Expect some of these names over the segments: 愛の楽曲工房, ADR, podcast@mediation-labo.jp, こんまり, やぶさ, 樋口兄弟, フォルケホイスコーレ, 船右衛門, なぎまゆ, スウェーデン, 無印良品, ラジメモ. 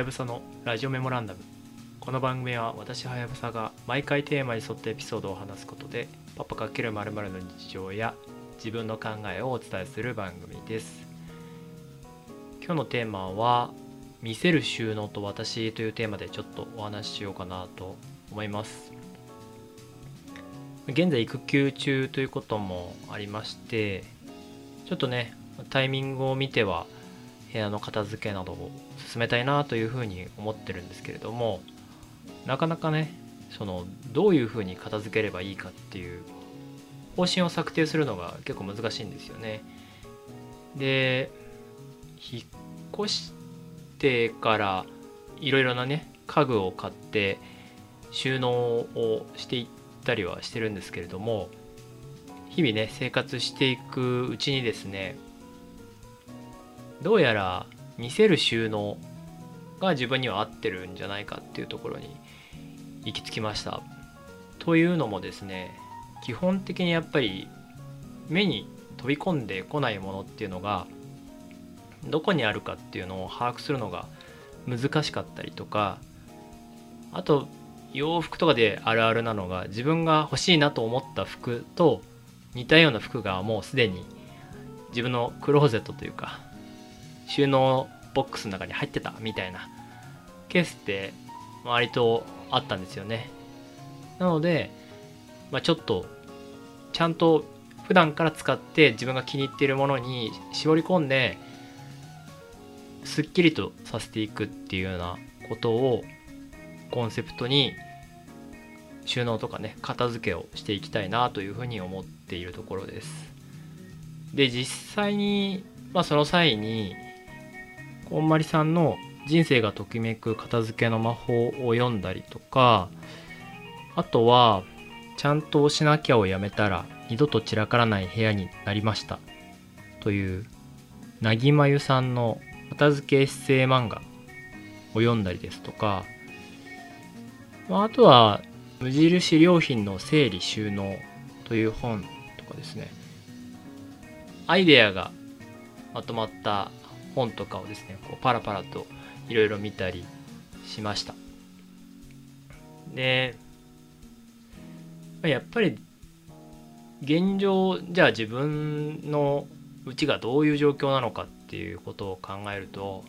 やぶさのラジオメモランダム。この番組は私はやぶさが毎回テーマに沿ってエピソードを話すことでパパ×〇〇の日常や自分の考えをお伝えする番組です。今日のテーマは見せる収納と私というテーマでちょっとお話ししようかなと思います。現在育休中ということもありまして、ちょっとねタイミングを見ては部屋の片付けなどを進めたいなというふうに思ってるんですけれども、なかなかねどういうふうに片付ければいいかっていう方針を策定するのが結構難しいんですよね。で、引っ越してからいろいろなね家具を買って収納をしていったりはしてるんですけれども、日々ね生活していくうちにですね、どうやら見せる収納が自分には合ってるんじゃないかっていうところに行き着きました。というのもですね、基本的にやっぱり目に飛び込んでこないものっていうのがどこにあるかっていうのを把握するのが難しかったりとか、あと洋服とかであるあるなのが、自分が欲しいなと思った服と似たような服がもうすでに自分のクローゼットというか収納ボックスの中に入ってたみたいなケースって割とあったんですよね。なので、ちょっとちゃんと普段から使って自分が気に入っているものに絞り込んですっきりとさせていくっていうようなことをコンセプトに収納とかね片付けをしていきたいなというふうに思っているところです。で、実際にその際にこんまりさんの人生がときめく片付けの魔法を読んだりとか、あとはちゃんとしなきゃをやめたら二度と散らからない部屋になりましたというなぎまゆさんの片付けエッセイ漫画を読んだりですとか、あとは無印良品の整理収納という本とかですね、アイデアがまとまった本とかをですねパラパラといろいろ見たりしました。で、やっぱり現状じゃあ自分のうちがどういう状況なのかっていうことを考えると、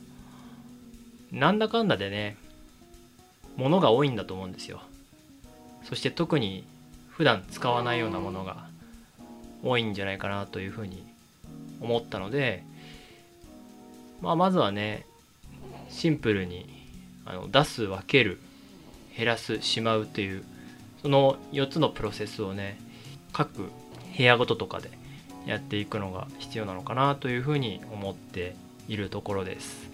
なんだかんだでね物が多いんだと思うんですよ。そして特に普段使わないようなものが多いんじゃないかなというふうに思ったので、まずはねシンプルに出す、分ける、減らす、しまうというその4つのプロセスをね各部屋ごととかでやっていくのが必要なのかなというふうに思っているところです。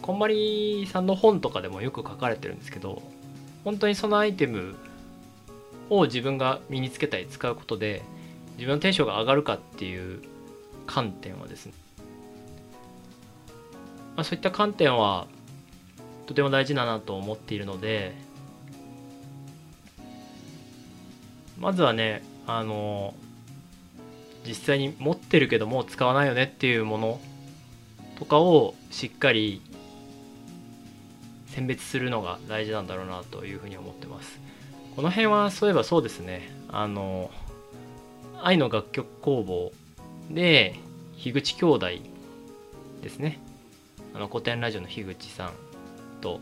こんまりさんの本とかでもよく書かれてるんですけど、本当にそのアイテムを自分が身につけたり使うことで自分のテンションが上がるかっていう観点はですね、そういった観点はとても大事だなと思っているので、まずはね実際に持ってるけどもう使わないよねっていうものとかをしっかり選別するのが大事なんだろうなというふうに思ってます。この辺はそういえばそうですね、愛の楽曲工房で樋口兄弟ですね、古典ラジオの樋口さんと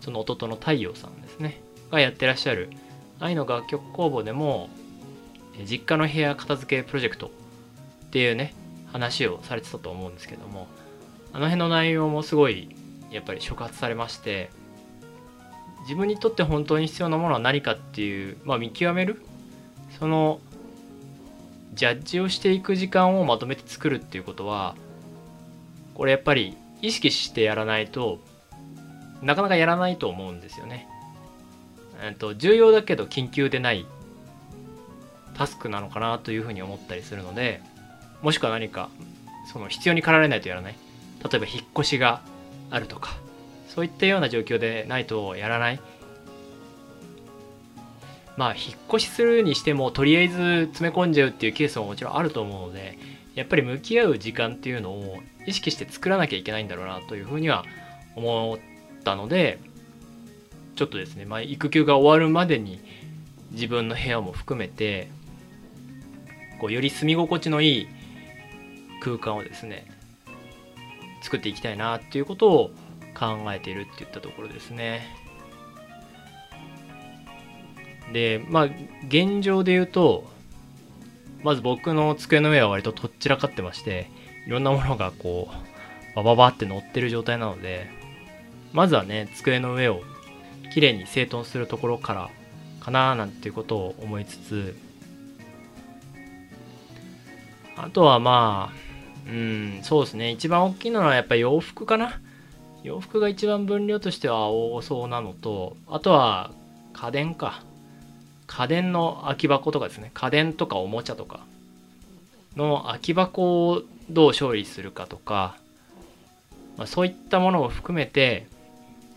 その弟の太陽さんですねがやってらっしゃる愛の楽曲工房でも実家の部屋片付けプロジェクトっていうね話をされてたと思うんですけども、あの辺の内容もすごいやっぱり触発されまして、自分にとって本当に必要なものは何かっていう、見極めるそのジャッジをしていく時間をまとめて作るっていうことは、これやっぱり意識してやらないとなかなかやらないと思うんですよね。重要だけど緊急でないタスクなのかなというふうに思ったりするので、もしくは何かその必要に駆られないとやらない、例えば引っ越しがあるとかそういったような状況でないとやらない、引っ越しするにしてもとりあえず詰め込んじゃうっていうケースももちろんあると思うので、やっぱり向き合う時間っていうのを意識して作らなきゃいけないんだろうなというふうには思ったので、ちょっとですね、まあ、育休が終わるまでに自分の部屋も含めてこうより住み心地のいい空間をですね作っていきたいなっていうことを考えているっていったところですね。で、まあ現状で言うと、まず僕の机の上は割ととっちらかってまして、いろんなものがこうバババって乗ってる状態なので、まずはね机の上をきれいに整頓するところからかななんていうことを思いつつ、あとはまあそうですね、一番大きいのはやっぱり洋服かな。洋服が一番分量としては多そうなのと、あとは家電か。家電の空き箱とかですね、家電とかおもちゃとかの空き箱をどう処理するかとか、まあ、そういったものを含めて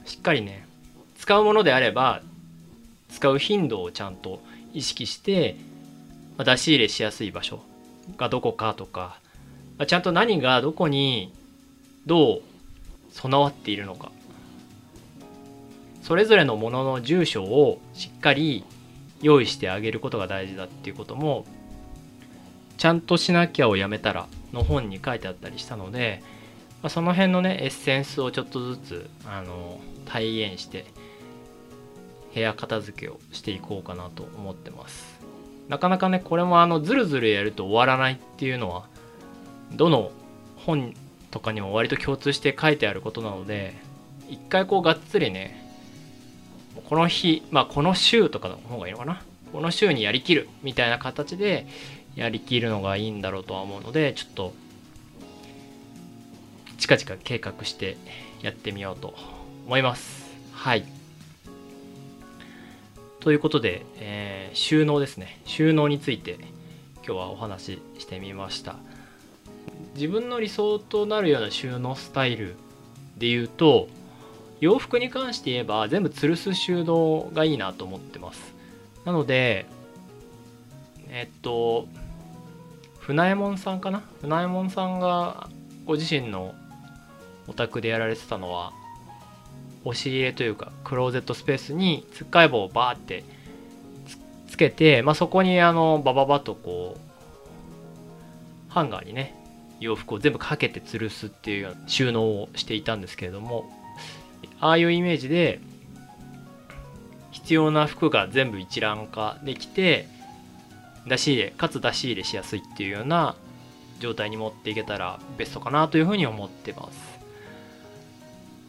しっかりね、使うものであれば使う頻度をちゃんと意識して、まあ、出し入れしやすい場所がどこかとか、まあ、ちゃんと何がどこにどう備わっているのか、それぞれのものの住所をしっかり用意してあげることが大事だっていうことも、ちゃんとしなきゃをやめたらの本に書いてあったりしたので、まあ、その辺のねエッセンスをちょっとずつ体現して部屋片付けをしていこうかなと思ってます。なかなかねこれもずるずるやると終わらないっていうのはどの本とかにも割と共通して書いてあることなので、一回こうがっつりねこの日、まあこの週とかの方がいいのかな、この週にやりきるみたいな形でやりきるのがいいんだろうとは思うので、ちょっと近々計画してやってみようと思います。はい、ということで、収納ですね、収納について今日はお話ししてみました。自分の理想となるような収納スタイルで言うと、洋服に関して言えば全部吊るす収納がいいなと思ってます。なので船右衛門さんかな、船右衛門さんがご自身のお宅でやられてたのは押し入れというかクローゼットスペースにつっかえ棒をバーってつけて、まあ、そこにバババとこうハンガーにね洋服を全部かけて吊るすっていうような収納をしていたんですけれども、ああいうイメージで必要な服が全部一覧化できて、出し入れかつ出し入れしやすいっていうような状態に持っていけたらベストかなというふうに思ってます。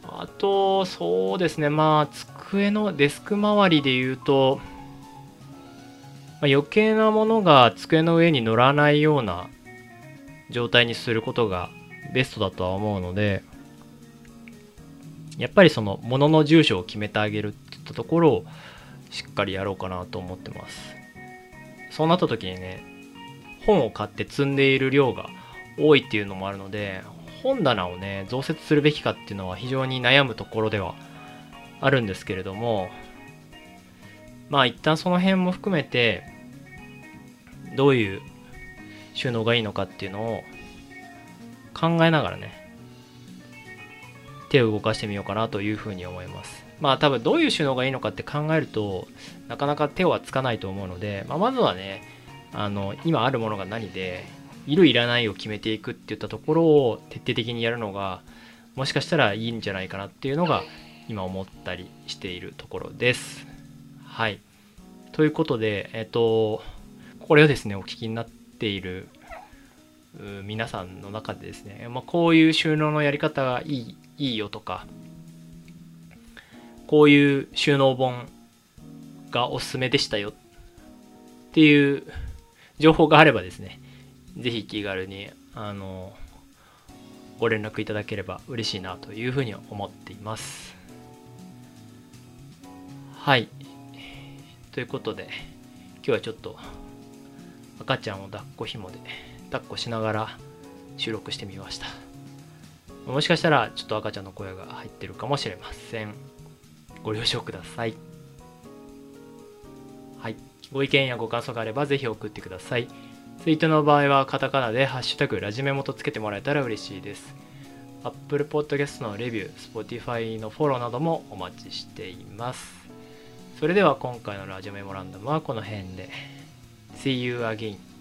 あとそうですね、まあ机のデスク周りで言うと、まあ、余計なものが机の上に乗らないような状態にすることがベストだとは思うので、やっぱりその物の住所を決めてあげるっていったところをしっかりやろうかなと思ってます。そうなった時にね、本を買って積んでいる量が多いっていうのもあるので、本棚をね増設するべきかっていうのは非常に悩むところではあるんですけれども、まあ一旦その辺も含めてどういう収納がいいのかっていうのを考えながらね手を動かしてみようかなというふうに思います。まあ多分どういう収納がいいのかって考えるとなかなか手はつかないと思うので、まあ、まずはね今あるものが何でいるいらないを決めていくっていったところを徹底的にやるのがもしかしたらいいんじゃないかなっていうのが今思ったりしているところです。はい、ということでこれをですねお聞きになっている皆さんの中でですね、まあ、こういう収納のやり方がいいよとか、こういう収納本がおすすめでしたよっていう情報があればですね、ぜひ気軽にご連絡いただければ嬉しいなというふうに思っています。はい、ということで今日はちょっと赤ちゃんを抱っこ紐で抱っこしながら収録してみました。もしかしたらちょっと赤ちゃんの声が入ってるかもしれません。ご了承ください。はい、ご意見やご感想があればぜひ送ってください。ツイートの場合はカタカナでハッシュタグラジメモとつけてもらえたら嬉しいです。 Apple Podcast のレビュー、Spotify のフォローなどもお待ちしています。それでは今回のラジオメモランダムはこの辺で。 See you again!